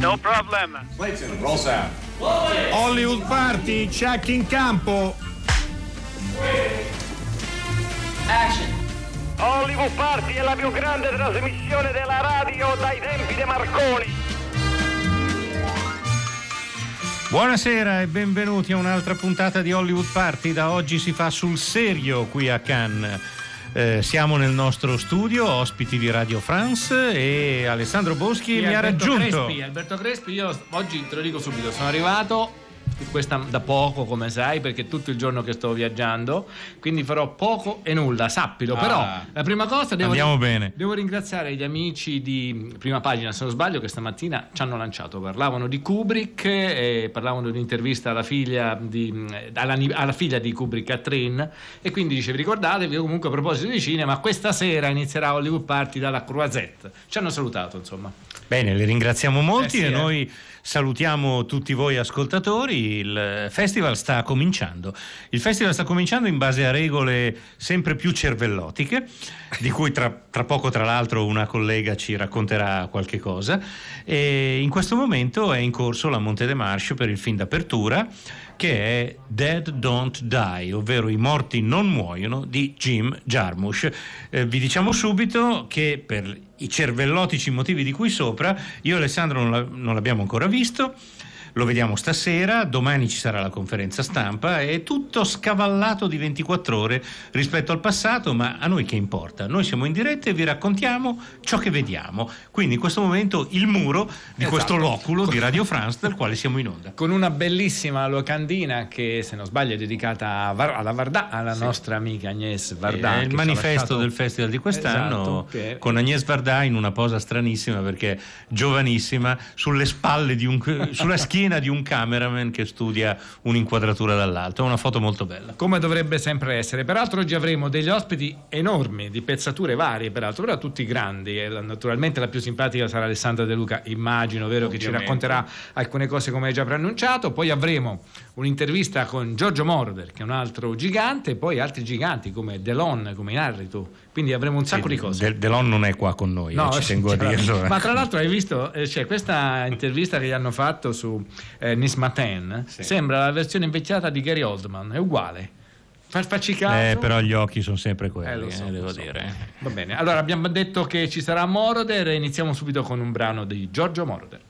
No problem. Clayton, roll sound. Hollywood Party, check in campo. Action. Hollywood Party è la più grande trasmissione della radio dai tempi dei Marconi. Buonasera e benvenuti a un'altra puntata di Hollywood Party. Da oggi si fa sul serio qui a Cannes. Siamo nel nostro studio, ospiti di Radio France, e Alessandro Boschi mi ha raggiunto. Alberto Crespi, io oggi te lo dico subito, sono arrivato da poco, come sai, perché tutto il giorno che sto viaggiando, quindi farò poco e nulla, sappilo. Però la prima cosa devo ringraziare gli amici di Prima Pagina, se non sbaglio, che stamattina ci hanno lanciato, parlavano di Kubrick, parlavano di un'intervista alla figlia di Kubrick, Catrin, e quindi dicevi, ricordatevi, comunque a proposito di cinema, questa sera inizierà Hollywood Party dalla Croisette. Ci hanno salutato, insomma. Bene, le ringraziamo molti, sì, e noi salutiamo tutti voi ascoltatori. Il festival sta cominciando in base a regole sempre più cervellotiche, di cui tra poco, tra l'altro, una collega ci racconterà qualche cosa. E in questo momento è in corso la Monte de Marche per il film d'apertura, che è Dead Don't Die, ovvero I morti non muoiono, di Jim Jarmusch. Vi diciamo subito che per i cervellotici motivi di cui sopra, io e Alessandro non l'abbiamo ancora visto. Lo vediamo stasera, domani ci sarà la conferenza stampa, è tutto scavallato di 24 ore rispetto al passato, ma a noi che importa? Noi siamo in diretta e vi raccontiamo ciò che vediamo, quindi in questo momento il muro di questo loculo di Radio France dal quale siamo in onda. Con una bellissima locandina che, se non sbaglio, è dedicata alla Varda, alla nostra amica Agnès Varda. È il manifesto del festival di quest'anno, con Agnès Varda in una posa stranissima, perché giovanissima, sulla schiena di un cameraman che studia un'inquadratura dall'alto. È una foto molto bella, come dovrebbe sempre essere. Peraltro oggi avremo degli ospiti enormi, di pezzature varie, peraltro, però tutti grandi. Naturalmente la più simpatica sarà Alessandra De Luca, immagino, vero? Ovviamente. Che ci racconterà alcune cose, come hai già preannunciato. Poi avremo un'intervista con Giorgio Moroder, che è un altro gigante, e poi altri giganti come Delon, come Iñárritu. Quindi avremo un sacco di cose. Delon non è qua con noi, no, ci tengo a dirlo. Ma tra l'altro hai visto, c'è questa intervista che gli hanno fatto su Nice Matin, sembra la versione invecchiata di Gary Oldman, è uguale. Facci caso. Però gli occhi sono sempre quelli, devo dire. Va bene, allora abbiamo detto che ci sarà Moroder e iniziamo subito con un brano di Giorgio Moroder.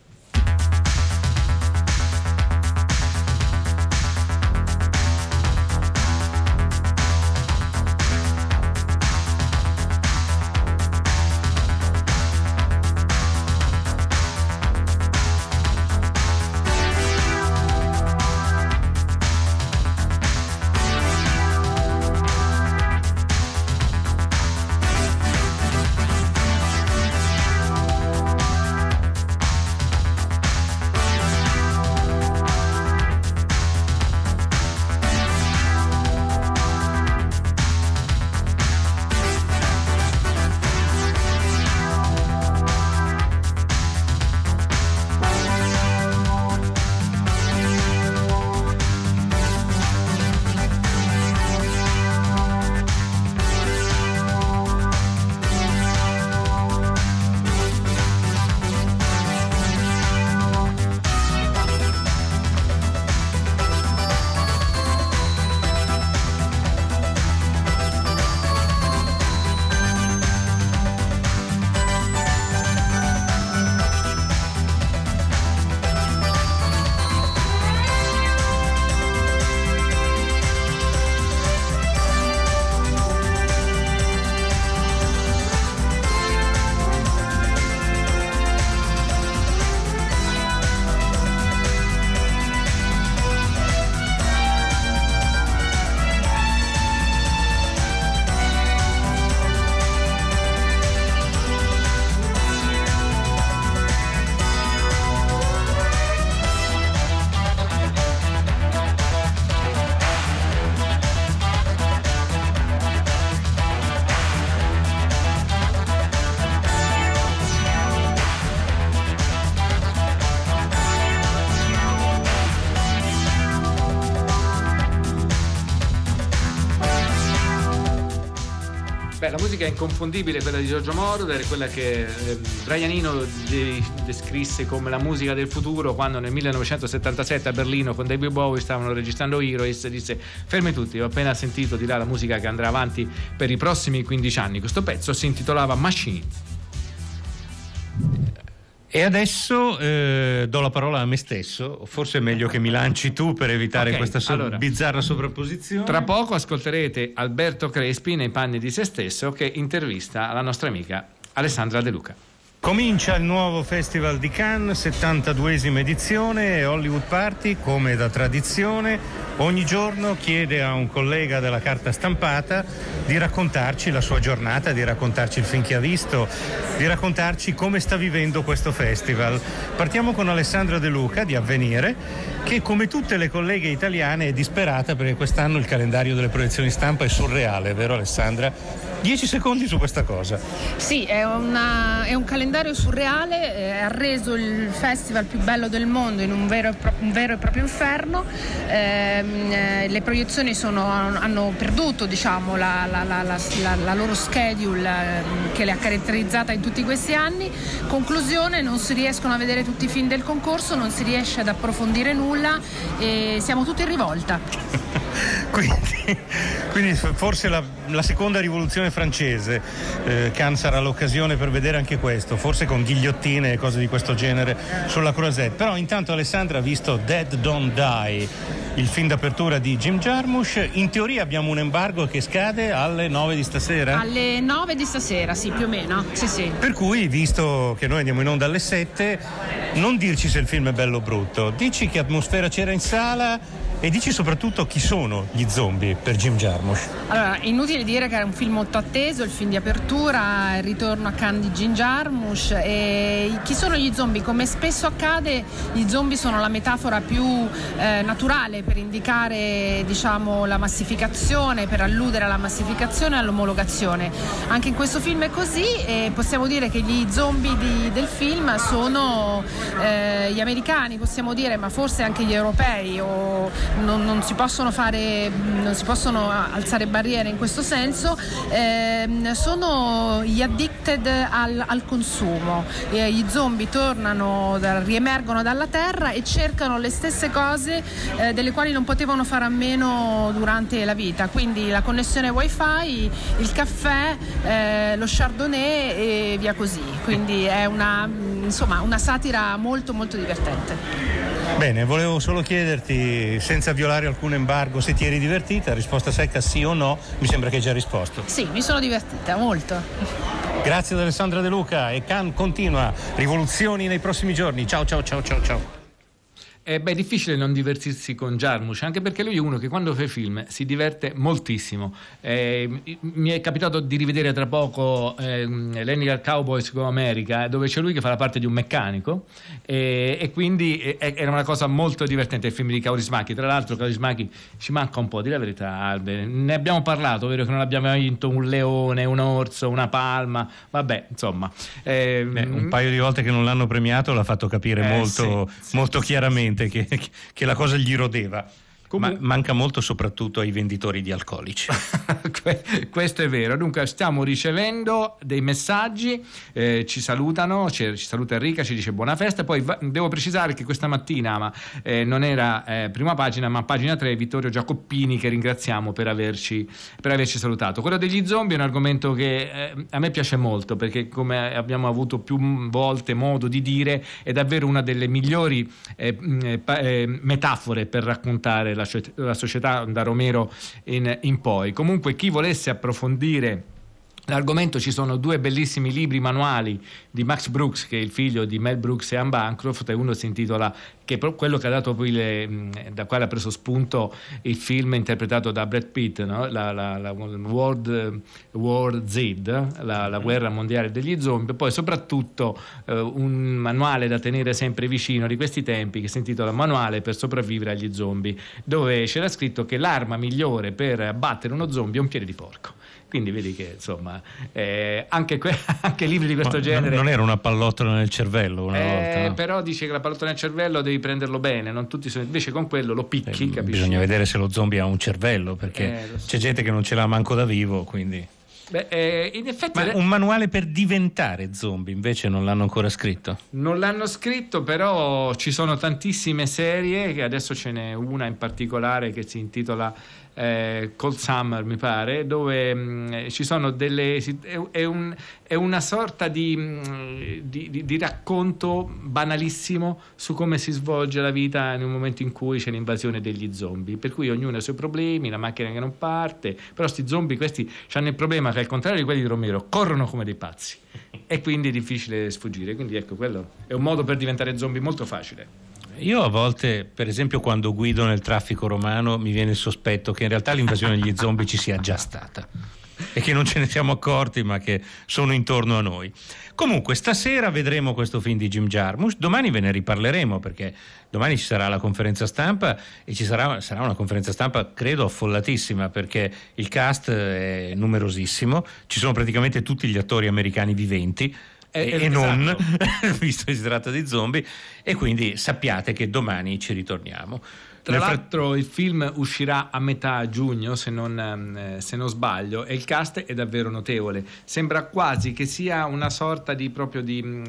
musica è inconfondibile, quella di Giorgio Moroder, quella che Brian Eno descrisse come la musica del futuro quando nel 1977 a Berlino con David Bowie stavano registrando Heroes e disse: fermi tutti, ho appena sentito di là la musica che andrà avanti per i prossimi 15 anni. Questo pezzo si intitolava Machine. E adesso do la parola a me stesso, forse è meglio che mi lanci tu per evitare questa bizzarra sovrapposizione. Tra poco ascolterete Alberto Crespi nei panni di se stesso, che intervista la nostra amica Alessandra De Luca. Comincia il nuovo Festival di Cannes, 72esima edizione. Hollywood Party, come da tradizione, ogni giorno chiede a un collega della carta stampata di raccontarci la sua giornata, di raccontarci il film che ha visto, di raccontarci come sta vivendo questo festival. Partiamo con Alessandra De Luca di Avvenire, che come tutte le colleghe italiane è disperata perché quest'anno il calendario delle proiezioni stampa è surreale, vero Alessandra? 10 secondi su questa cosa. Sì, è un calendario surreale, ha reso il festival più bello del mondo in un vero e proprio inferno. Le proiezioni hanno perduto, diciamo, la loro schedule che le ha caratterizzata in tutti questi anni. Conclusione: non si riescono a vedere tutti i film del concorso, non si riesce ad approfondire nulla e siamo tutti in rivolta. Quindi forse la seconda rivoluzione francese, Cannes sarà l'occasione per vedere anche questo, forse con ghigliottine e cose di questo genere sulla Croisette. Però intanto Alessandra ha visto Dead Don't Die, il film d'apertura di Jim Jarmusch. In teoria abbiamo un embargo che scade alle 9 di stasera? Alle 9 di stasera, sì, più o meno, sì, sì. Per cui, visto che noi andiamo in onda alle 7, non dirci se il film è bello o brutto, dici che atmosfera c'era in sala e dici soprattutto chi sono gli zombie per Jim Jarmusch. Allora, inutile dire che è un film molto atteso, il film di apertura, il ritorno a Cannes di Jim Jarmusch. E chi sono gli zombie? Come spesso accade, gli zombie sono la metafora più naturale per indicare, diciamo, la massificazione, per alludere alla massificazione e all'omologazione. Anche in questo film è così e possiamo dire che gli zombie del film sono gli americani, possiamo dire, ma forse anche gli europei, o non si possono alzare barriere in questo senso. Sono gli addicted al consumo, gli zombie tornano, riemergono dalla terra e cercano le stesse cose delle quali non potevano fare a meno durante la vita, quindi la connessione wifi, il caffè, lo chardonnay e via così. Quindi è una satira molto molto divertente. Bene, volevo solo chiederti, senza violare alcun embargo, se ti eri divertita. Risposta secca sì o no, mi sembra che hai già risposto. Sì, mi sono divertita, molto. Grazie ad Alessandra De Luca. E Cannes continua, rivoluzioni nei prossimi giorni. Ciao, ciao, ciao, ciao, ciao. È difficile non divertirsi con Jarmusch, anche perché lui è uno che quando fa film si diverte moltissimo. Mi è capitato di rivedere tra poco l'Animal Cowboys con America, dove c'è lui che fa la parte di un meccanico e quindi era una cosa molto divertente il film di Kaurismäki. Tra l'altro Kaurismäki ci manca un po', di la verità Albe, ne abbiamo parlato, vero che non abbiamo mai vinto un leone, un orso, una palma, vabbè, insomma. Un paio di volte che non l'hanno premiato l'ha fatto capire molto chiaramente che la cosa gli rodeva. Manca molto soprattutto ai venditori di alcolici. Questo è vero. Dunque stiamo ricevendo dei messaggi, ci salutano, ci saluta Enrica, ci dice buona festa. Poi devo precisare che questa mattina non era Prima Pagina ma Pagina 3, Vittorio Giacoppini, che ringraziamo per averci salutato. Quello degli zombie è un argomento che a me piace molto, perché come abbiamo avuto più volte modo di dire è davvero una delle migliori metafore per raccontare la società da Romero in poi. Comunque, chi volesse approfondire l'argomento, ci sono due bellissimi libri manuali di Max Brooks, che è il figlio di Mel Brooks e Anne Bancroft, e uno si intitola, che è quello che ha dato poi da quale ha preso spunto il film interpretato da Brad Pitt, no? la World War Z, la guerra mondiale degli zombie. Poi soprattutto un manuale da tenere sempre vicino di questi tempi, che si intitola Manuale per sopravvivere agli zombie, dove c'era scritto che l'arma migliore per abbattere uno zombie è un piede di porco. Quindi vedi che insomma anche libri di questo genere. Non era una pallottola nel cervello una volta, no? Però dice che la pallottola nel cervello devi prenderlo bene, non tutti sono, invece con quello lo picchi, capisci? Bisogna vedere se lo zombie ha un cervello, perché c'è gente che non ce l'ha manco da vivo, quindi Beh, in effetti... Ma un manuale per diventare zombie invece non l'hanno ancora scritto? Non l'hanno scritto, però ci sono tantissime serie, che adesso ce n'è una in particolare che si intitola Cold Summer, mi pare, dove ci sono delle... è una sorta di racconto banalissimo su come si svolge la vita nel momento in cui c'è l'invasione degli zombie, per cui ognuno ha i suoi problemi, la macchina che non parte, però sti zombie questi hanno il problema che, al contrario di quelli di Romero, corrono come dei pazzi e quindi è difficile sfuggire, quindi ecco, quello è un modo per diventare zombie molto facile. Io a volte, per esempio, quando guido nel traffico romano mi viene il sospetto che in realtà l'invasione degli zombie ci sia già stata e che non ce ne siamo accorti, ma che sono intorno a noi. Comunque stasera vedremo questo film di Jim Jarmusch, domani ve ne riparleremo, perché domani ci sarà la conferenza stampa e ci sarà una conferenza stampa credo affollatissima, perché il cast è numerosissimo, ci sono praticamente tutti gli attori americani viventi e non, esatto. Visto che si tratta di zombie, e quindi sappiate che domani ci ritorniamo. Tra l'altro il film uscirà a metà giugno, se non sbaglio, e il cast è davvero notevole. Sembra quasi che sia una sorta di proprio di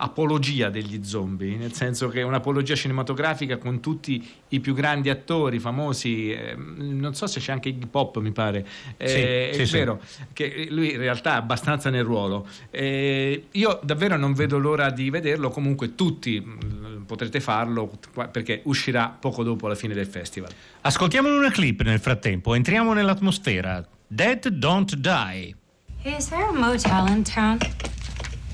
apologia degli zombie, nel senso che è un'apologia cinematografica con tutti i più grandi attori famosi, non so se c'è anche Iggy Pop, mi pare, sì, è vero, sì. Che lui in realtà è abbastanza nel ruolo, io davvero non vedo l'ora di vederlo. Comunque tutti potrete farlo, perché uscirà poco dopo la fine del festival. Ascoltiamo una clip nel frattempo, entriamo nell'atmosfera. Dead Don't Die. Hey, is there a motel in town?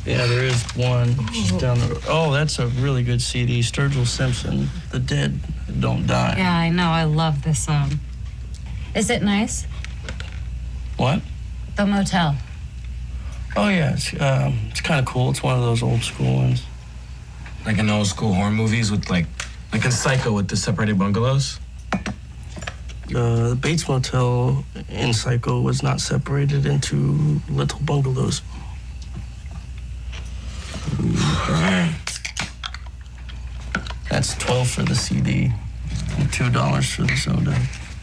Yeah, there is one. She's down the road. Oh, that's a really good CD. Sturgill Simpson, The Dead Don't Die. Yeah, I know. I love this song. Is it nice? What? The motel. Oh, yeah. It's kind of cool. It's one of those old school ones. Like in old school horror movies with like in Psycho with the separated bungalows? The Bates Motel in Psycho was not separated into little bungalows. That's $12 for the CD and $2 for the soda.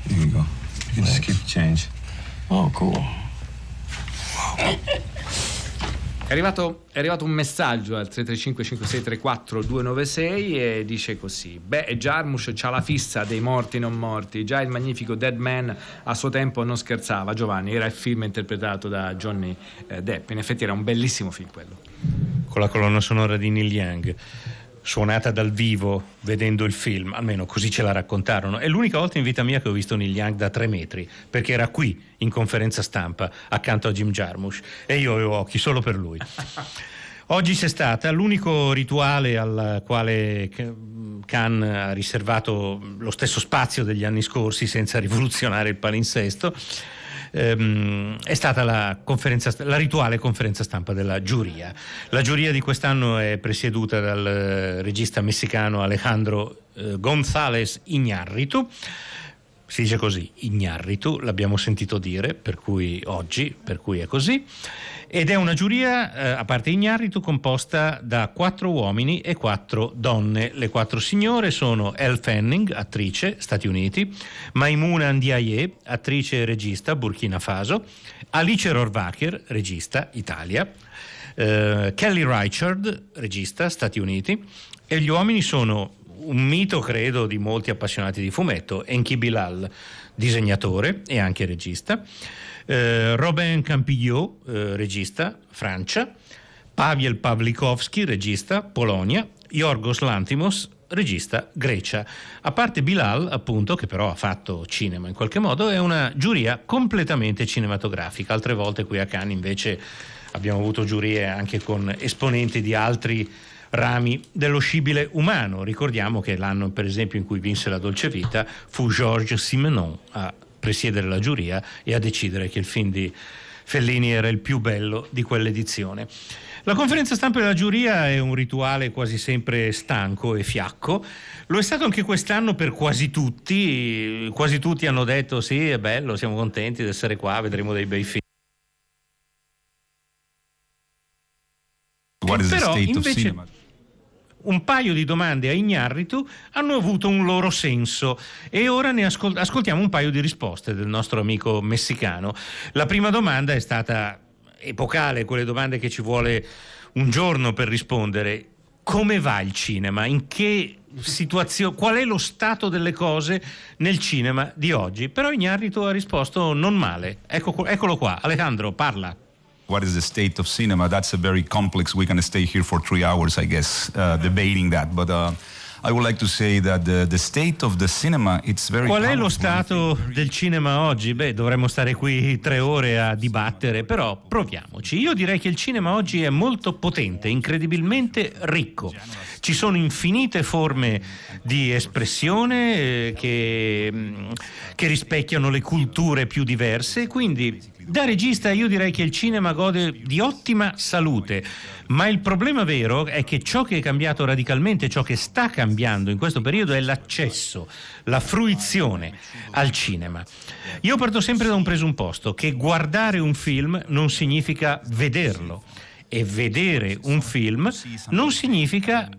Here you go. You can just keep the change. Oh, cool. È arrivato un messaggio al 335-5634-296 e dice così: beh, Jarmusch c'ha la fissa dei morti non morti, già il magnifico Dead Man a suo tempo non scherzava. Giovanni, era il film interpretato da Johnny Depp, in effetti era un bellissimo film quello, con la colonna sonora di Neil Young suonata dal vivo vedendo il film, almeno così ce la raccontarono. È l'unica volta in vita mia che ho visto Neil Young da 3 metri, perché era qui in conferenza stampa accanto a Jim Jarmusch e io avevo occhi solo per lui. Oggi c'è stata l'unico rituale al quale Cannes ha riservato lo stesso spazio degli anni scorsi senza rivoluzionare il palinsesto, è stata la rituale conferenza stampa della giuria. La giuria di quest'anno è presieduta dal regista messicano Alejandro González Iñárritu. Si dice così, Iñárritu, l'abbiamo sentito dire, per cui è così. Ed è una giuria, a parte Iñárritu, composta da 4 uomini e 4 donne. Le 4 signore sono Elle Fanning, attrice, Stati Uniti, Maimouna Ndiaye, attrice e regista, Burkina Faso, Alice Rohrwacher, regista, Italia, Kelly Reichardt, regista, Stati Uniti, e gli uomini sono... un mito, credo, di molti appassionati di fumetto: Enki Bilal, disegnatore e anche regista, Robin Campillo, regista, Francia, Pavel Pawlikowski, regista, Polonia, Yorgos Lanthimos, regista, Grecia. A parte Bilal, appunto, che però ha fatto cinema in qualche modo, è una giuria completamente cinematografica. Altre volte qui a Cannes invece abbiamo avuto giurie anche con esponenti di altri rami dello scibile umano. Ricordiamo che l'anno, per esempio, in cui vinse la Dolce Vita fu Georges Simenon a presiedere la giuria e a decidere che il film di Fellini era il più bello di quell'edizione. La conferenza stampa della giuria è un rituale quasi sempre stanco e fiacco, lo è stato anche quest'anno per quasi tutti hanno detto sì, è bello, siamo contenti di essere qua, vedremo dei bei film. Però invece un paio di domande a Iñárritu hanno avuto un loro senso e ora ne ascoltiamo un paio di risposte del nostro amico messicano. La prima domanda è stata epocale, quelle domande che ci vuole un giorno per rispondere. Come va il cinema? In che situazione? Qual è lo stato delle cose nel cinema di oggi? Però Iñárritu ha risposto non male. Eccolo qua. Alejandro, parla. What is the state of cinema? That's a very complex. We can stay here for 3 hours, I guess, debating that. But I would like to say that the state of the cinema, it's very. Qual è lo stato del cinema oggi? Beh, dovremmo stare qui 3 ore a dibattere, però proviamoci. Io direi che il cinema oggi è molto potente, incredibilmente ricco. Ci sono infinite forme di espressione che rispecchiano le culture più diverse, quindi da regista io direi che il cinema gode di ottima salute, ma il problema vero è che ciò che è cambiato radicalmente, ciò che sta cambiando in questo periodo è l'accesso, la fruizione al cinema. Io parto sempre da un presupposto, che guardare un film non significa vederlo e vedere un film non significa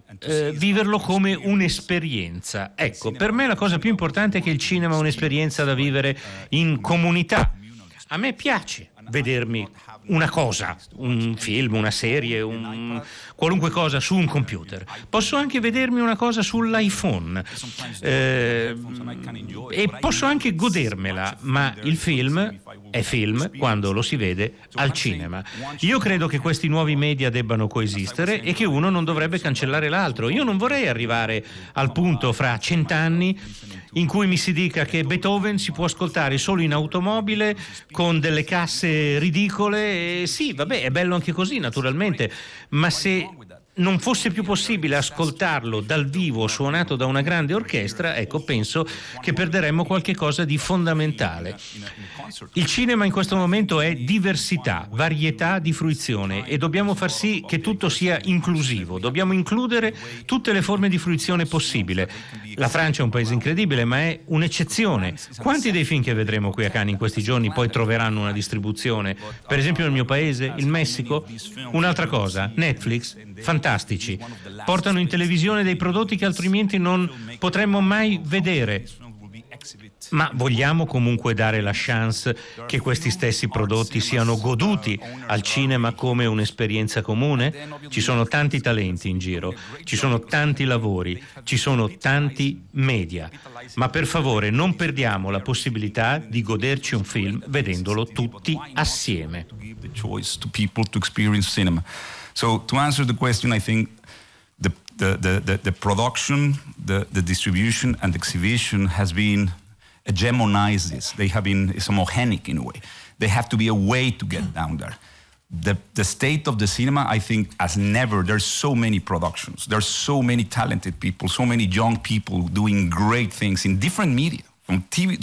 viverlo come un'esperienza. Ecco, per me la cosa più importante è che il cinema è un'esperienza da vivere in comunità. A me piace vedermi una cosa, un film, una serie, qualunque cosa su un computer. Posso anche vedermi una cosa sull'iPhone e posso anche godermela, ma il film è film quando lo si vede al cinema. Io credo che questi nuovi media debbano coesistere e che uno non dovrebbe cancellare l'altro. Io non vorrei arrivare al punto fra 100 anni in cui mi si dica che Beethoven si può ascoltare solo in automobile con delle casse ridicole. Sì, vabbè, è bello anche così naturalmente, ma se non fosse più possibile ascoltarlo dal vivo suonato da una grande orchestra, ecco, penso che perderemmo qualche cosa di fondamentale. Il cinema in questo momento è diversità, varietà di fruizione e dobbiamo far sì che tutto sia inclusivo, dobbiamo includere tutte le forme di fruizione possibile. La Francia è un paese incredibile, ma è un'eccezione. Quanti dei film che vedremo qui a Cannes in questi giorni poi troveranno una distribuzione? Per esempio nel mio paese, il Messico. Un'altra cosa, Netflix, fantastici, portano in televisione dei prodotti che altrimenti non potremmo mai vedere, ma vogliamo comunque dare la chance che questi stessi prodotti siano goduti al cinema come un'esperienza comune? Ci sono tanti talenti in giro, ci sono tanti lavori, ci sono tanti media, ma per favore non perdiamo la possibilità di goderci un film vedendolo tutti assieme. So to answer the question, I think the production, the distribution and exhibition has been hegemonized. They have been homogenic in a way. They have to be a way to get down there. The state of the cinema, I think, as never. There's so many productions. There's so many talented people, so many young people doing great things in different media, from TV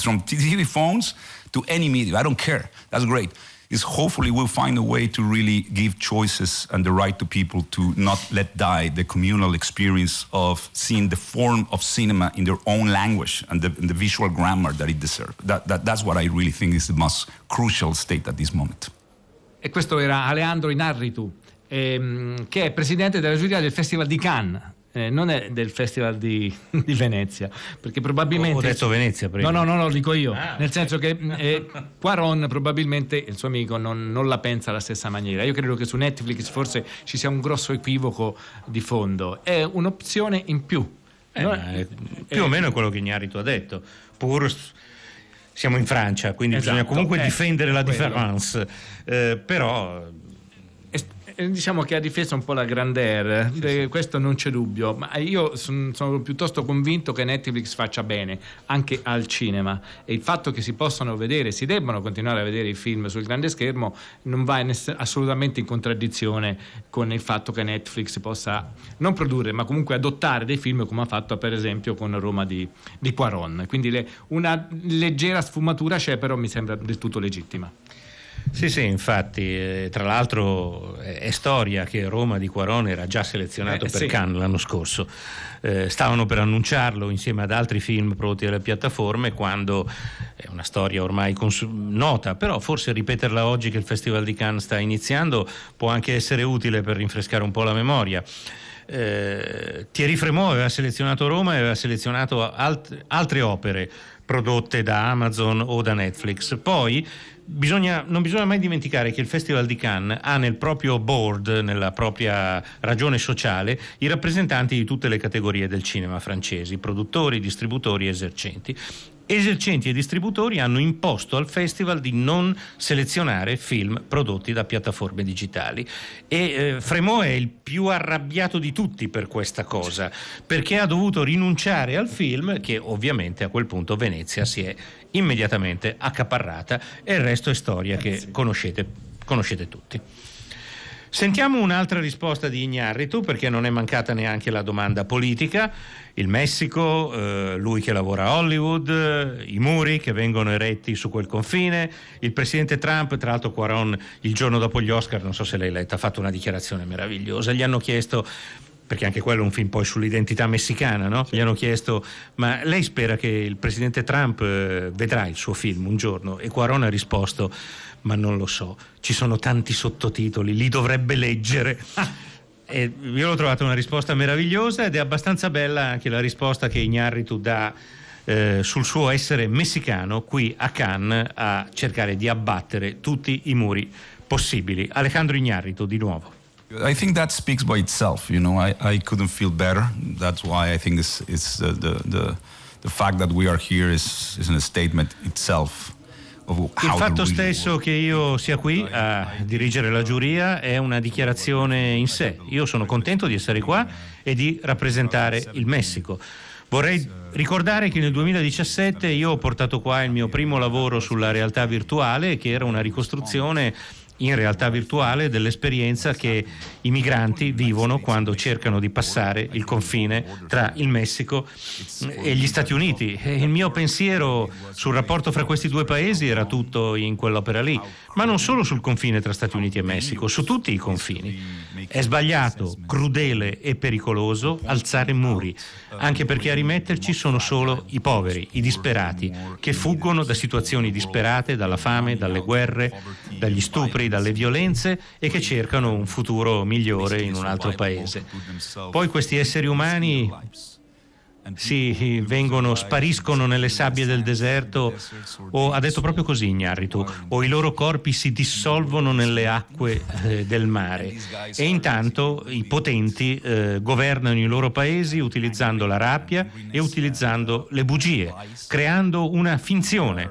phones to any media. I don't care. That's great. Is hopefully we'll find a way to really give choices and the right to people to not let die the communal experience of seeing the form of cinema in their own language and the visual grammar that it deserves. That's what I really think is the most crucial state at this moment. E questo era Alejandro Iñárritu, che è presidente della giuria del Festival di Cannes. Non è del Festival di Venezia, perché probabilmente ho detto Venezia prima. No, lo dico io, nel senso che Cuarón probabilmente, il suo amico, non la pensa alla stessa maniera. Io credo che su Netflix forse ci sia un grosso equivoco di fondo, è un'opzione in più, più o meno è quello che Iñárritu ha detto, pur siamo in Francia, quindi esatto, bisogna comunque difendere la difference, però diciamo che ha difeso un po' la grandeur, sì. Questo non c'è dubbio, ma io sono piuttosto convinto che Netflix faccia bene anche al cinema, e il fatto che si possano vedere, si debbano continuare a vedere i film sul grande schermo non va assolutamente in contraddizione con il fatto che Netflix possa non produrre ma comunque adottare dei film come ha fatto per esempio con Roma di Cuarón. Quindi una leggera sfumatura c'è, però mi sembra del tutto legittima. Sì, infatti, tra l'altro è storia che Roma di Cuarón era già selezionato per Cannes l'anno scorso. Stavano per annunciarlo insieme ad altri film prodotti dalle piattaforme, quando è una storia ormai nota, però forse ripeterla oggi che il Festival di Cannes sta iniziando può anche essere utile per rinfrescare un po' la memoria. Thierry Fremaux aveva selezionato Roma e aveva selezionato altre opere prodotte da Amazon o da Netflix. Poi non bisogna mai dimenticare che il Festival di Cannes ha nel proprio board, nella propria ragione sociale, i rappresentanti di tutte le categorie del cinema francesi, produttori, distributori, esercenti. Esercenti e distributori hanno imposto al festival di non selezionare film prodotti da piattaforme digitali e Fremaux è il più arrabbiato di tutti per questa cosa, perché ha dovuto rinunciare al film che ovviamente a quel punto Venezia si è immediatamente accaparrata, e il resto è storia che conoscete tutti. Sentiamo un'altra risposta di Iñárritu, perché non è mancata neanche la domanda politica. Il Messico, lui che lavora a Hollywood, i muri che vengono eretti su quel confine, il presidente Trump, tra l'altro Cuarón il giorno dopo gli Oscar, non so se l'hai letta, ha fatto una dichiarazione meravigliosa, gli hanno chiesto, perché anche quello è un film poi sull'identità messicana, no? Sì. Gli hanno chiesto, ma lei spera che il presidente Trump vedrà il suo film un giorno? E Cuarón ha risposto, ma non lo so, ci sono tanti sottotitoli, li dovrebbe leggere. E io l'ho trovata una risposta meravigliosa, ed è abbastanza bella anche la risposta che Iñárritu dà sul suo essere messicano qui a Cannes a cercare di abbattere tutti i muri possibili. Alejandro Iñárritu di nuovo. I think that speaks by itself, you know, I couldn't feel better. That's why I think this is the fact that we are here is a statement itself. Il fatto stesso che io sia qui a dirigere la giuria è una dichiarazione in sé. Io sono contento di essere qua e di rappresentare il Messico. Vorrei ricordare che nel 2017 io ho portato qua il mio primo lavoro sulla realtà virtuale, che era una ricostruzione in realtà virtuale dell'esperienza che i migranti vivono quando cercano di passare il confine tra il Messico e gli Stati Uniti. E il mio pensiero sul rapporto fra questi due paesi era tutto in quell'opera lì, ma non solo sul confine tra Stati Uniti e Messico, su tutti i confini. È sbagliato, crudele e pericoloso alzare muri, anche perché a rimetterci sono solo i poveri, i disperati, che fuggono da situazioni disperate, dalla fame, dalle guerre, dagli stupri, dalle violenze, e che cercano un futuro migliore in un altro paese. Poi questi esseri umani spariscono nelle sabbie del deserto, o ha detto proprio così Iñárritu, o i loro corpi si dissolvono nelle acque del mare, e intanto i potenti governano i loro paesi utilizzando la rabbia e utilizzando le bugie, creando una finzione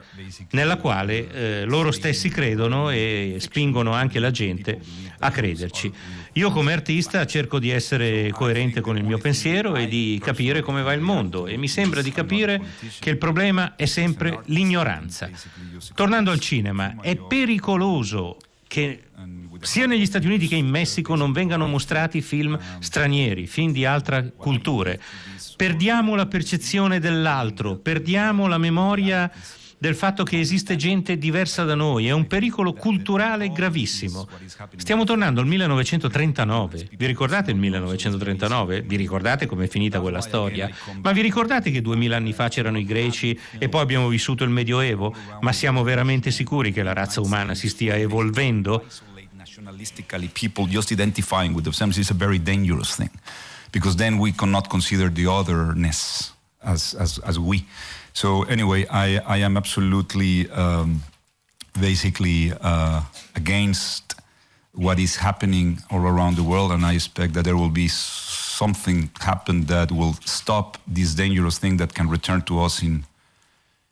nella quale loro stessi credono e spingono anche la gente a crederci. Io come artista cerco di essere coerente con il mio pensiero e di capire come va il mondo, e mi sembra di capire che il problema è sempre l'ignoranza. Tornando al cinema, è pericoloso che sia negli Stati Uniti che in Messico non vengano mostrati film stranieri, film di altre culture. Perdiamo la percezione dell'altro, perdiamo la memoria del fatto che esiste gente diversa da noi. È un pericolo culturale gravissimo. Stiamo tornando al 1939. Vi ricordate il 1939? Vi ricordate com'è finita quella storia? Ma vi ricordate che 2000 anni fa c'erano i greci e poi abbiamo vissuto il Medioevo? Ma siamo veramente sicuri che la razza umana si stia evolvendo? Nationalistically people just identifying with themselves is a very dangerous thing, because then we cannot consider the otherness as we. So anyway, I am absolutely, basically against what is happening all around the world, and I expect that there will be something happen that will stop this dangerous thing that can return to us to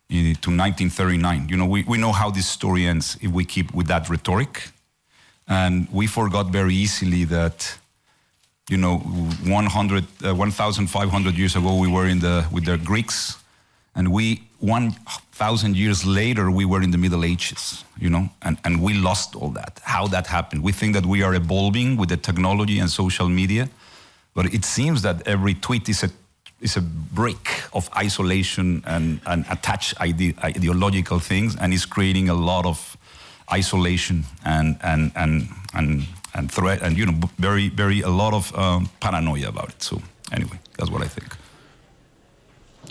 1939. You know, we know how this story ends if we keep with that rhetoric, and we forgot very easily that, you know, 1,500 years ago we were with the Greeks. And 1,000 years later, we were in the Middle Ages, you know, and we lost all that. How that happened? We think that we are evolving with the technology and social media, but it seems that every tweet is a break of isolation and attached ideological things, and is creating a lot of isolation and threat, and, you know, very, very a lot of paranoia about it. So anyway, that's what I think.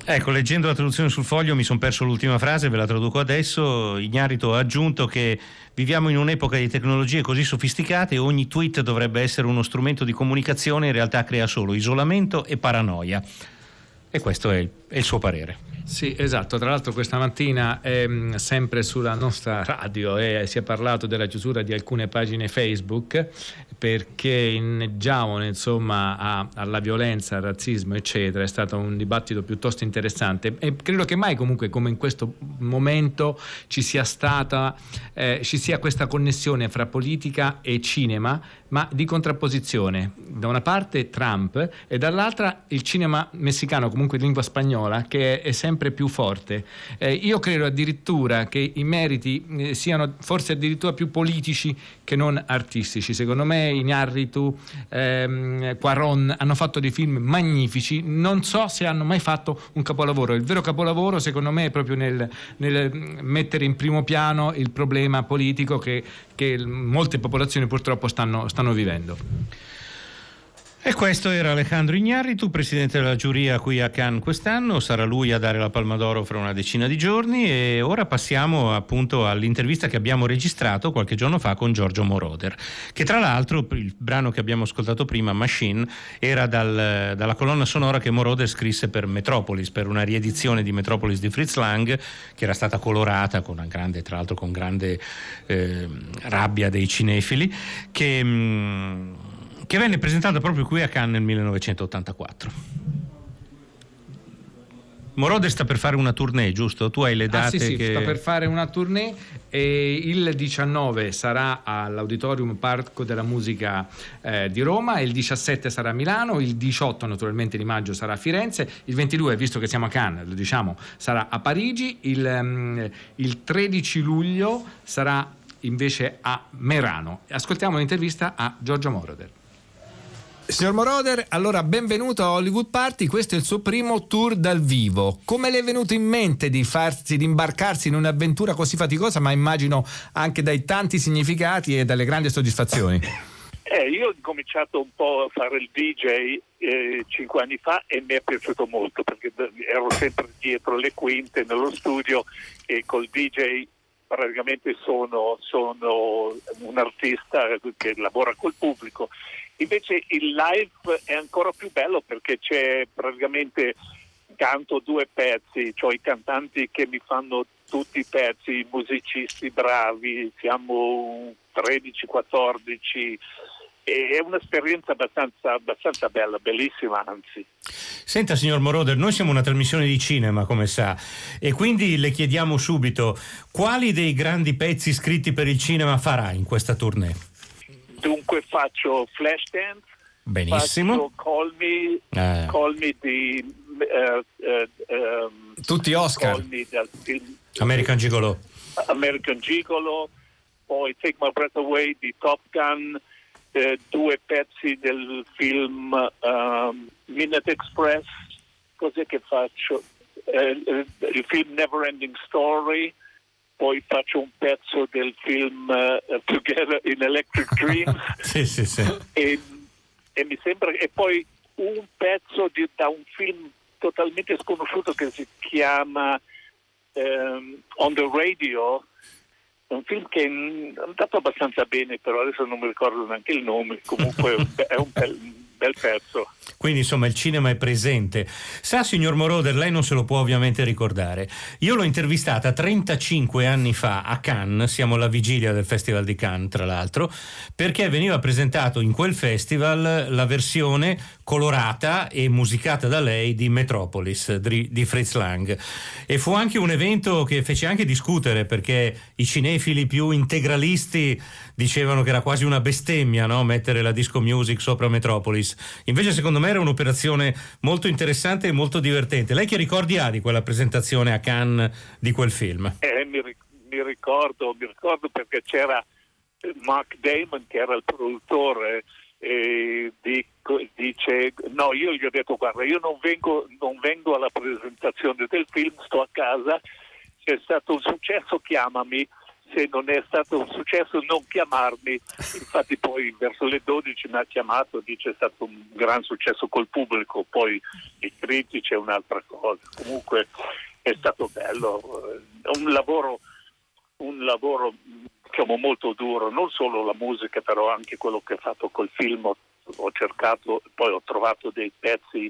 Ecco, leggendo la traduzione sul foglio mi sono perso l'ultima frase, ve la traduco adesso. Iñárritu ha aggiunto che viviamo in un'epoca di tecnologie così sofisticate, ogni tweet dovrebbe essere uno strumento di comunicazione, in realtà crea solo isolamento e paranoia. E questo è il suo parere. Sì, esatto. Tra l'altro questa mattina sempre sulla nostra radio si è parlato della chiusura di alcune pagine Facebook perché inneggiavano, insomma, alla violenza, al razzismo, eccetera. È stato un dibattito piuttosto interessante e credo che mai comunque come in questo momento ci sia questa connessione fra politica e cinema, ma di contrapposizione: da una parte Trump e dall'altra il cinema messicano, comunque di lingua spagnola, che è sempre più forte. Io credo addirittura che i meriti siano forse addirittura più politici che non artistici. Secondo me Iñárritu, Cuarón hanno fatto dei film magnifici, non so se hanno mai fatto un capolavoro. Il vero capolavoro secondo me è proprio nel mettere in primo piano il problema politico che molte popolazioni purtroppo stanno vivendo. E questo era Alejandro Iñárritu, presidente della giuria qui a Cannes quest'anno. Sarà lui a dare la palma d'oro fra una decina di giorni. E ora passiamo appunto all'intervista che abbiamo registrato qualche giorno fa con Giorgio Moroder, che tra l'altro il brano che abbiamo ascoltato prima, Machine, era dalla colonna sonora che Moroder scrisse per Metropolis, per una riedizione di Metropolis di Fritz Lang, che era stata colorata con grande rabbia dei cinefili, che venne presentata proprio qui a Cannes nel 1984. Moroder sta per fare una tournée, giusto? Tu hai le date? Sì, sta per fare una tournée e il 19 sarà all'Auditorium Parco della Musica di Roma, il 17 sarà a Milano, il 18 naturalmente di maggio sarà a Firenze, il 22, visto che siamo a Cannes, lo diciamo, sarà a Parigi, il 13 luglio sarà invece a Merano. Ascoltiamo l'intervista a Giorgio Moroder. Signor Moroder, allora benvenuto a Hollywood Party, questo è il suo primo tour dal vivo. Come le è venuto in mente di imbarcarsi in un'avventura così faticosa, ma immagino anche dai tanti significati e dalle grandi soddisfazioni? Io ho cominciato un po' a fare il DJ 5 anni fa e mi è piaciuto molto, perché ero sempre dietro le quinte nello studio e col DJ praticamente sono un artista che lavora col pubblico. Invece il live è ancora più bello perché c'è praticamente, canto due pezzi, cioè i cantanti che mi fanno tutti i pezzi, musicisti bravi, siamo 13-14, è un'esperienza abbastanza bella, bellissima anzi. Senta signor Moroder, noi siamo una trasmissione di cinema, come sa, e quindi le chiediamo subito quali dei grandi pezzi scritti per il cinema farà in questa tournée. Dunque faccio Flashdance. Benissimo. Faccio Call Me di tutti Oscar. Call Me dal film American Gigolo, poi Take My Breath Away di Top Gun, due pezzi del film Midnight Express, cos'è che faccio? Il film Never Ending Story, poi faccio un pezzo del film Together in Electric Dreams. sì. E mi sembra, e poi un pezzo da un film totalmente sconosciuto che si chiama On the Radio. È un film che è andato abbastanza bene, però adesso non mi ricordo neanche il nome, comunque è un bel pezzo. Quindi insomma il cinema è presente. Sa signor Moroder, lei non se lo può ovviamente ricordare, io l'ho intervistata 35 anni fa a Cannes, siamo alla vigilia del Festival di Cannes tra l'altro, perché veniva presentato in quel festival la versione colorata e musicata da lei di Metropolis di Fritz Lang, e fu anche un evento che fece anche discutere perché i cinefili più integralisti dicevano che era quasi una bestemmia, no? Mettere la disco music sopra Metropolis, invece secondo me era un'operazione molto interessante e molto divertente. Lei che ricordi ha di quella presentazione a Cannes di quel film? Mi ricordo perché c'era Mark Damon che era il produttore e dice no, io gli ho detto guarda, io non vengo alla presentazione del film, sto a casa, c'è stato un successo, chiamami. se non è stato un successo non chiamarmi, infatti poi verso le 12 mi ha chiamato, dice è stato un gran successo col pubblico, poi i critici è un'altra cosa, comunque è stato bello, un lavoro diciamo molto duro, non solo la musica però anche quello che ho fatto col film, ho cercato, poi ho trovato dei pezzi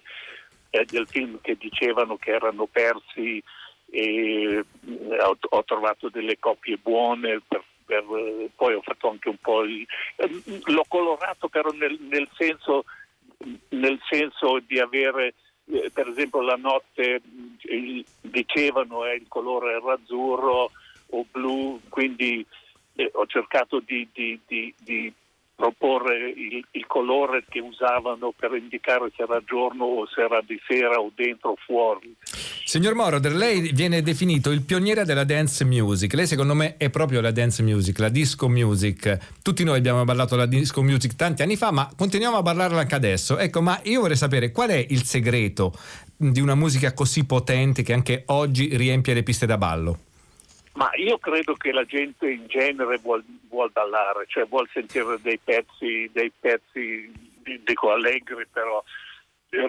del film che dicevano che erano persi e ho trovato delle copie buone poi ho fatto anche un po' l'ho colorato però nel senso di avere per esempio la notte dicevano il colore era azzurro o blu, quindi ho cercato di proporre il colore che usavano per indicare se era giorno o se era di sera o dentro o fuori. Signor Moroder, lei viene definito il pioniere della dance music, lei secondo me è proprio la dance music, la disco music, tutti noi abbiamo parlato della disco music tanti anni fa ma continuiamo a parlarla anche adesso, ecco, ma io vorrei sapere qual è il segreto di una musica così potente che anche oggi riempie le piste da ballo? Ma io credo che la gente in genere vuol ballare, cioè vuol sentire dei pezzi dico allegri però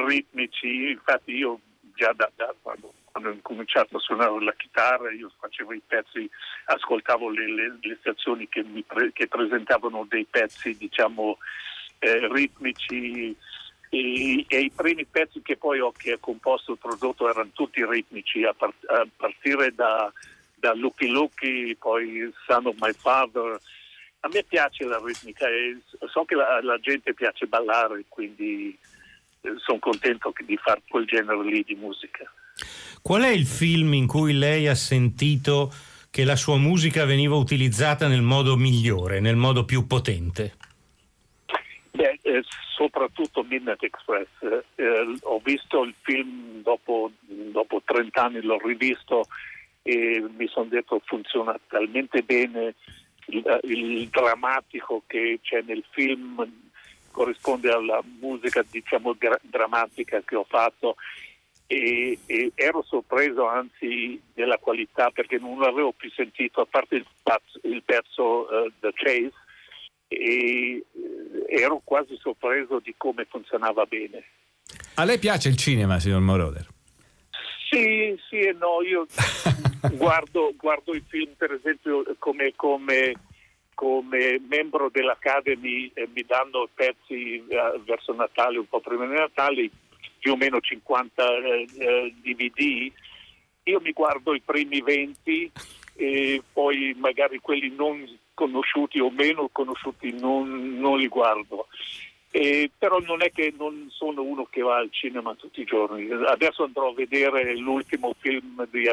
ritmici, infatti io già da quando ho incominciato a suonare la chitarra io facevo i pezzi, ascoltavo le stazioni che presentavano dei pezzi diciamo ritmici e i primi pezzi che poi ho composto e prodotto erano tutti ritmici a partire da Lucky Lucky, poi Son of My Father. A me piace la ritmica e so che la gente piace ballare, quindi sono contento di fare quel genere lì di musica. Qual è il film in cui lei ha sentito che la sua musica veniva utilizzata nel modo migliore, nel modo più potente? Beh, soprattutto Midnight Express. Ho visto il film dopo 30 anni, l'ho rivisto e mi sono detto funziona talmente bene il drammatico che c'è nel film corrisponde alla musica diciamo drammatica che ho fatto e ero sorpreso anzi della qualità perché non l'avevo più sentito a parte il pezzo The Chase e ero quasi sorpreso di come funzionava bene. A lei piace il cinema, signor Moroder? Sì e no, io guardo i film per esempio come membro dell'Academy mi danno pezzi verso Natale, un po' prima di Natale, più o meno 50 DVD, io mi guardo i primi 20 e poi magari quelli non conosciuti o meno conosciuti non li guardo. Però non è che non sono uno che va al cinema tutti i giorni. Adesso andrò a vedere l'ultimo film di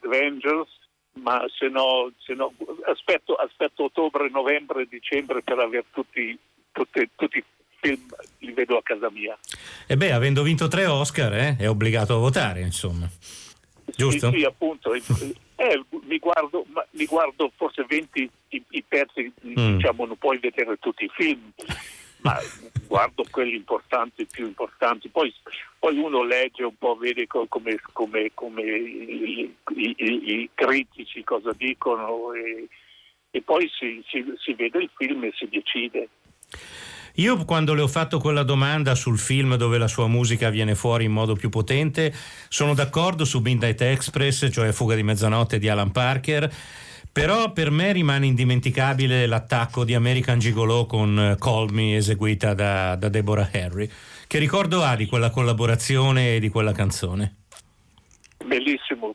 Avengers, ma se no aspetto ottobre, novembre, dicembre per avere tutti i film, li vedo a casa mia. E beh, avendo vinto 3 Oscar è obbligato a votare, insomma. Giusto? Sì, appunto. Mi guardo forse 20 i pezzi, diciamo non puoi vedere tutti i film, ma guardo quelli importanti, più importanti, poi uno legge un po', vede come i critici cosa dicono e poi si vede il film e si decide. Io quando le ho fatto quella domanda sul film dove la sua musica viene fuori in modo più potente, sono d'accordo su Midnight Express, cioè Fuga di mezzanotte di Alan Parker, però per me rimane indimenticabile l'attacco di American Gigolo con Call Me eseguita da Deborah Harry. Che ricordo ha di quella collaborazione e di quella canzone? Bellissimo,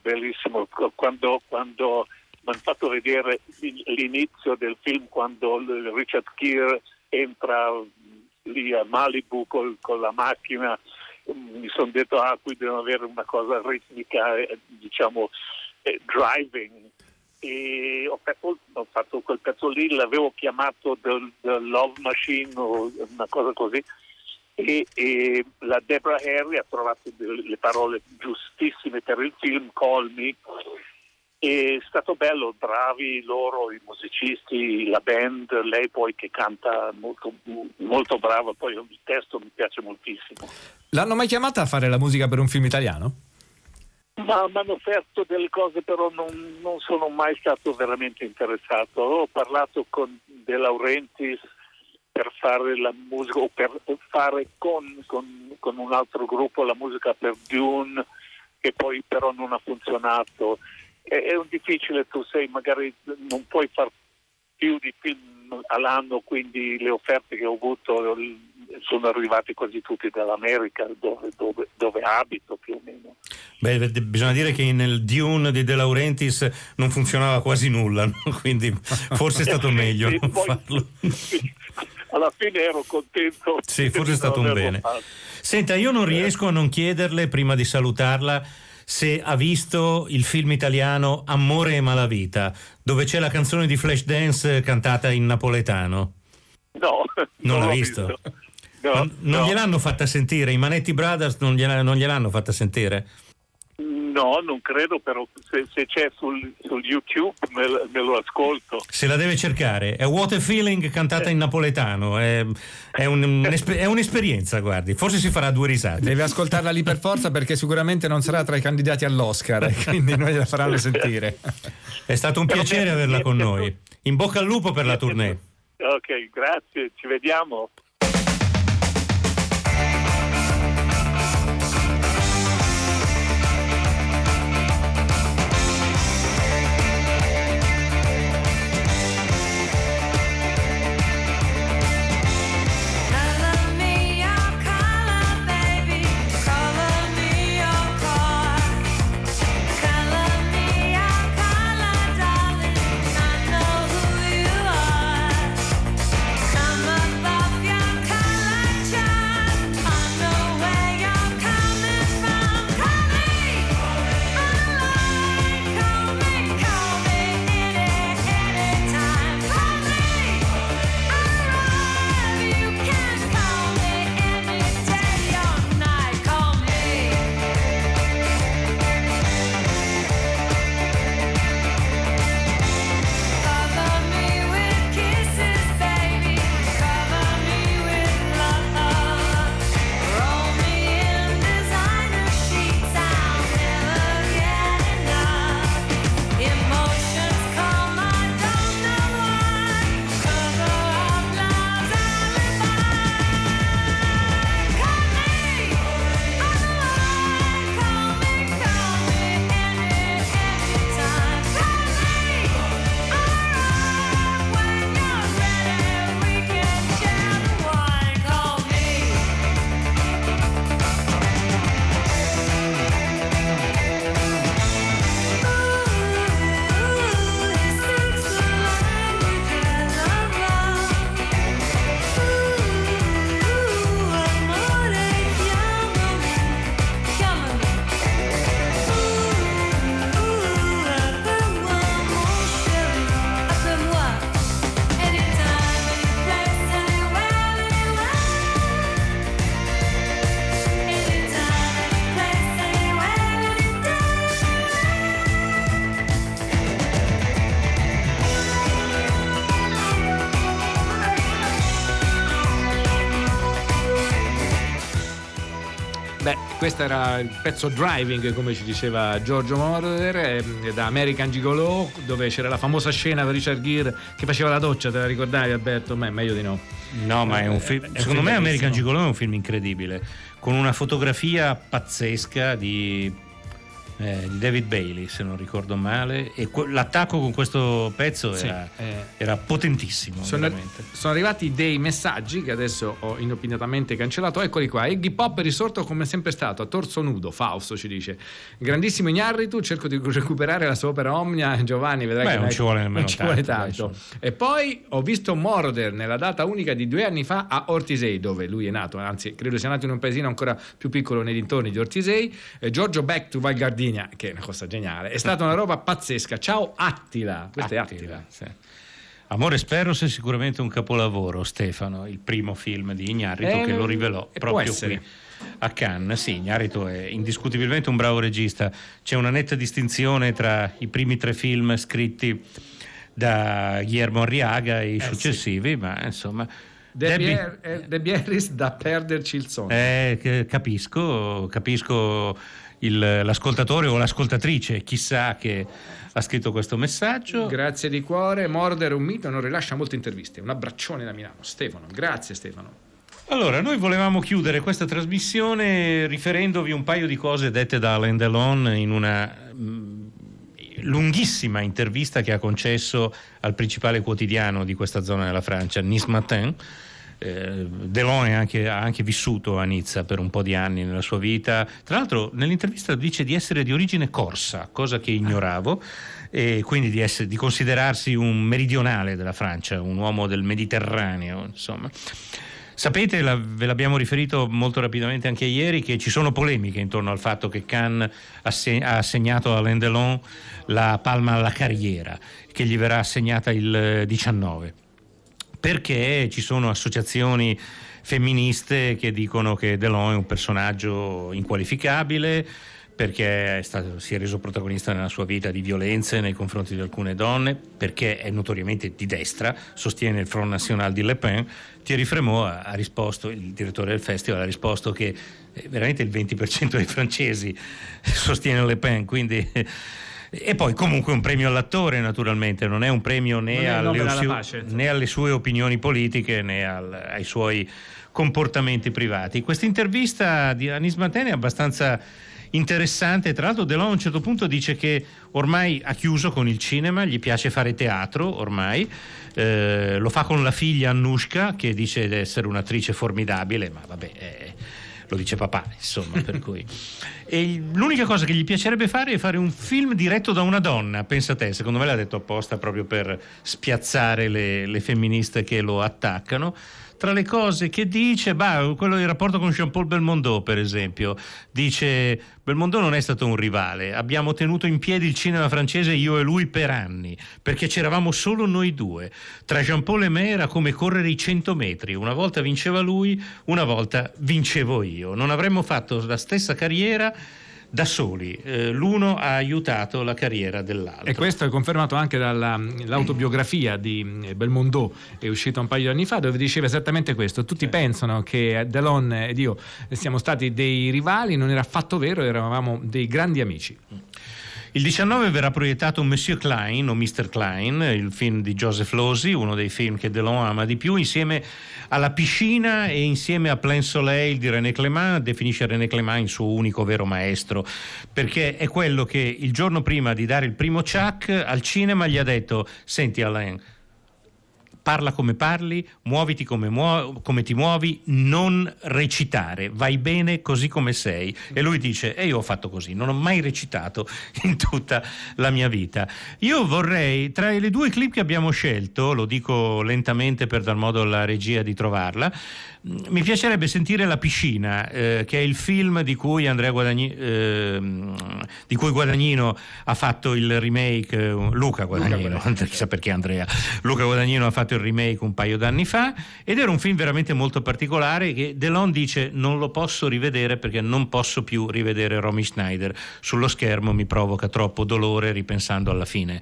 quando mi hanno fatto vedere l'inizio del film quando Richard Gere entra lì a Malibu con la macchina, mi sono detto qui devono avere una cosa ritmica diciamo driving e ho fatto quel pezzo lì, l'avevo chiamato The Love Machine o una cosa così e la Deborah Harry ha trovato le parole giustissime per il film Call Me. È stato bello, bravi loro, i musicisti, la band, lei poi che canta molto, molto brava, poi il testo mi piace moltissimo. L'hanno mai chiamata a fare la musica per un film italiano? Ma mi hanno offerto delle cose, però non sono mai stato veramente interessato. Ho parlato con De Laurentiis per fare la musica, o per fare con un altro gruppo la musica per Dune, che poi però non ha funzionato. È un difficile, tu sei, magari non puoi far più di film all'anno, quindi le offerte che ho avuto sono arrivate quasi tutte dall'America, dove abito più o meno. Beh, bisogna dire che nel Dune di De Laurentiis non funzionava quasi nulla, no? Quindi forse è stato meglio non farlo. Alla fine ero contento. Sì, forse è stato un bene. Senta, io non riesco a non chiederle, prima di salutarla, se ha visto il film italiano Amore e Malavita, dove c'è la canzone di Flashdance cantata in napoletano. No, non l'ho visto. Non gliel'hanno fatta sentire, i Manetti Brothers non gliel'hanno fatta sentire. No, non credo, però se c'è sul YouTube me lo ascolto. Se la deve cercare, è What a Feeling cantata in napoletano, è un'esperienza, guardi, forse si farà due risate. Deve ascoltarla lì per forza, perché sicuramente non sarà tra i candidati all'Oscar, quindi noi la faranno sentire. È stato un piacere averla con noi, in bocca al lupo per la tournée. Ok, grazie, ci vediamo. Questo era il pezzo Driving, come ci diceva Giorgio Moroder, da American Gigolo, dove c'era la famosa scena di Richard Gere che faceva la doccia, te la ricordavi, Alberto? Beh, meglio di no. No, ma è un film, secondo me American Gigolo è un film incredibile, con una fotografia pazzesca di David Bailey, se non ricordo male, e l'attacco con questo pezzo era potentissimo. Sono arrivati dei messaggi che adesso ho inopinatamente cancellato, eccoli qua. Iggy Pop è risorto come sempre stato, a torso nudo. Fausto ci dice: grandissimo Iñárritu, cerco di recuperare la sua opera omnia. Giovanni, vedrai che non ci vuole nemmeno tanto. E poi ho visto Moroder nella data unica di 2 anni fa a Ortisei, dove lui è nato, anzi credo sia nato in un paesino ancora più piccolo nei dintorni di Ortisei. Giorgio Back to Val Gardini, che è una cosa geniale, è stata una roba pazzesca. Ciao Attila, questa è Attila. Sì. Amore spero sia sicuramente un capolavoro, Stefano, il primo film di Iñárritu che lo rivelò proprio qui a Cannes. Sì, Iñárritu è indiscutibilmente un bravo regista, c'è una netta distinzione tra i primi 3 film scritti da Guillermo Arriaga e i successivi, ma insomma De Bierris da perderci il sonno. Capisco l'ascoltatore o l'ascoltatrice, chissà, che ha scritto questo messaggio. Grazie di cuore. Moroder è un mito, non rilascia molte interviste. Un abbraccione da Milano, Stefano. Grazie Stefano. Allora, noi volevamo chiudere questa trasmissione riferendovi un paio di cose dette da Alain Delon in una lunghissima intervista che ha concesso al principale quotidiano di questa zona della Francia, Nice Matin. Delon ha anche vissuto a Nizza per un po' di anni nella sua vita. Tra l'altro nell'intervista dice di essere di origine corsa, cosa che ignoravo, e quindi di considerarsi un meridionale della Francia, un uomo del Mediterraneo, insomma. Sapete, ve l'abbiamo riferito molto rapidamente anche ieri, che ci sono polemiche intorno al fatto che Cannes ha assegnato a Alain Delon la palma alla carriera, che gli verrà assegnata il 19, perché ci sono associazioni femministe che dicono che Delon è un personaggio inqualificabile, perché si è reso protagonista nella sua vita di violenze nei confronti di alcune donne, perché è notoriamente di destra, sostiene il Front National di Le Pen. Thierry Fremaux ha risposto, il direttore del festival ha risposto che veramente il 20% dei francesi sostiene Le Pen, quindi... E poi comunque un premio all'attore, naturalmente, non è un premio né alle sue opinioni politiche né ai suoi comportamenti privati. Questa intervista di Agnès Varda è abbastanza... interessante. Tra l'altro Delon a un certo punto dice che ormai ha chiuso con il cinema, gli piace fare teatro ormai, lo fa con la figlia Annushka, che dice di essere un'attrice formidabile, ma vabbè, lo dice papà, insomma, per cui. E l'unica cosa che gli piacerebbe fare è fare un film diretto da una donna, pensa te, secondo me l'ha detto apposta proprio per spiazzare le femministe che lo attaccano. Tra le cose che dice, quello del rapporto con Jean-Paul Belmondo, per esempio, dice: Belmondo non è stato un rivale, abbiamo tenuto in piedi il cinema francese io e lui per anni, perché c'eravamo solo noi due. Tra Jean-Paul e me era come correre i 100 metri, una volta vinceva lui, una volta vincevo io, non avremmo fatto la stessa carriera da soli, l'uno ha aiutato la carriera dell'altro. E questo è confermato anche dall'autobiografia di Belmondo, è uscita un paio di anni fa, dove diceva esattamente questo: tutti pensano che Delon ed io siamo stati dei rivali, non era affatto vero, eravamo dei grandi amici. Il 19 verrà proiettato Monsieur Klein o Mr. Klein, il film di Joseph Losey, uno dei film che Delon ama di più, insieme alla piscina e insieme a Plein Soleil di René Clément. Definisce René Clément il suo unico vero maestro, perché è quello che il giorno prima di dare il primo ciak al cinema gli ha detto: senti Alain, parla come parli, muoviti come ti muovi, non recitare, vai bene così come sei. E lui dice: e io ho fatto così, non ho mai recitato in tutta la mia vita. Io vorrei, tra le due clip che abbiamo scelto, lo dico lentamente per dar modo alla regia di trovarla, mi piacerebbe sentire La piscina, che è il film di cui Guadagnino ha fatto il remake, Luca Guadagnino. Chissà perché Andrea, Luca Guadagnino ha fatto il remake un paio d'anni fa, ed era un film veramente molto particolare che Delon dice non lo posso rivedere perché non posso più rivedere Romy Schneider sullo schermo, mi provoca troppo dolore ripensando alla fine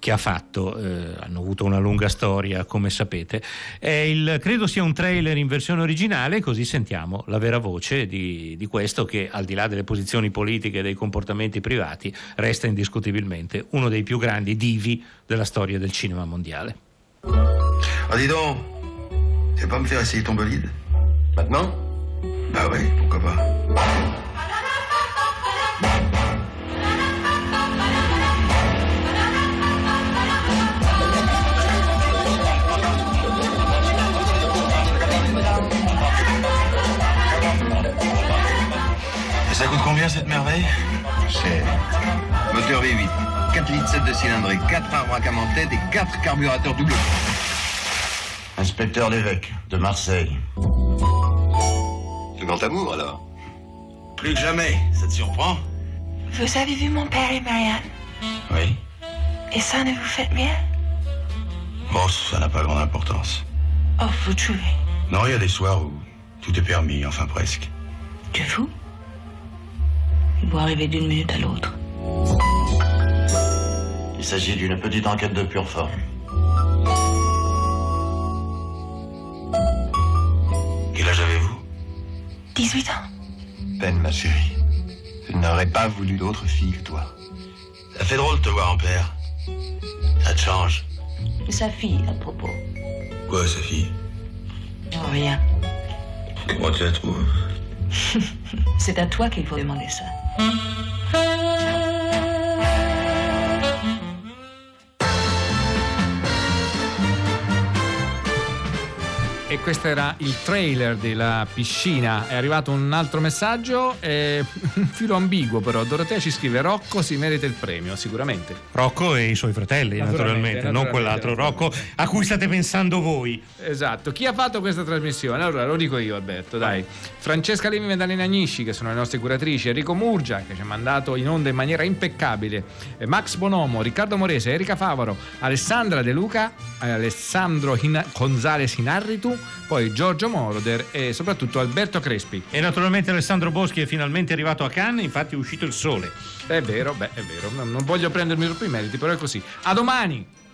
che ha fatto. Hanno avuto una lunga storia, come sapete. Credo sia un trailer in versione originale, così sentiamo la vera voce di questo che, al di là delle posizioni politiche e dei comportamenti privati, resta indiscutibilmente uno dei più grandi divi della storia del cinema mondiale. Ah, dis donc, tu veux pas me faire essayer ton bolide maintenant? Bah ouais, pourquoi pas. Ça coûte combien cette merveille? Cher. Moteur V8, 4 litres 7 de cylindrée, 4 arbres à cam en tête et 4 carburateurs double. Inspecteur Lévesque, de Marseille. Le grand amour alors? Plus que jamais, ça te surprend? Vous avez vu mon père et Marianne? Oui. Et ça ne vous fait rien? Bon, ça n'a pas grande importance. Oh, vous trouvez? Non, il y a des soirs où tout est permis, enfin presque. Tu es fou? Il doit arriver d'une minute à l'autre. Il s'agit d'une petite enquête de pure forme. 18 ans. Peine, ma chérie. Je n'aurais pas voulu d'autre fille que toi. Ça fait drôle de te voir en père. Ça te change. Sa fille, à propos. Quoi, sa fille? Non, rien. Comment tu la trouves? C'est à toi qu'il faut demander ça. E questo era il trailer della piscina. È arrivato un altro messaggio, un filo ambiguo però. Dorotea ci scrive: Rocco si merita il premio, sicuramente. Rocco e i suoi fratelli, naturalmente. Non quell'altro Rocco a cui state pensando voi. Esatto. Chi ha fatto questa trasmissione? Allora lo dico io, Alberto, dai. Francesca Levi e Maddalena Agnisci, che sono le nostre curatrici, Enrico Murgia, che ci ha mandato in onda in maniera impeccabile, Max Bonomo, Riccardo Morese, Erika Favaro, Alessandra De Luca, Alejandro González Iñárritu, poi Giorgio Moroder e soprattutto Alberto Crespi. E naturalmente Alessandro Boschi è finalmente arrivato a Cannes, infatti è uscito il sole. È vero, non voglio prendermi troppi meriti, però è così. A domani!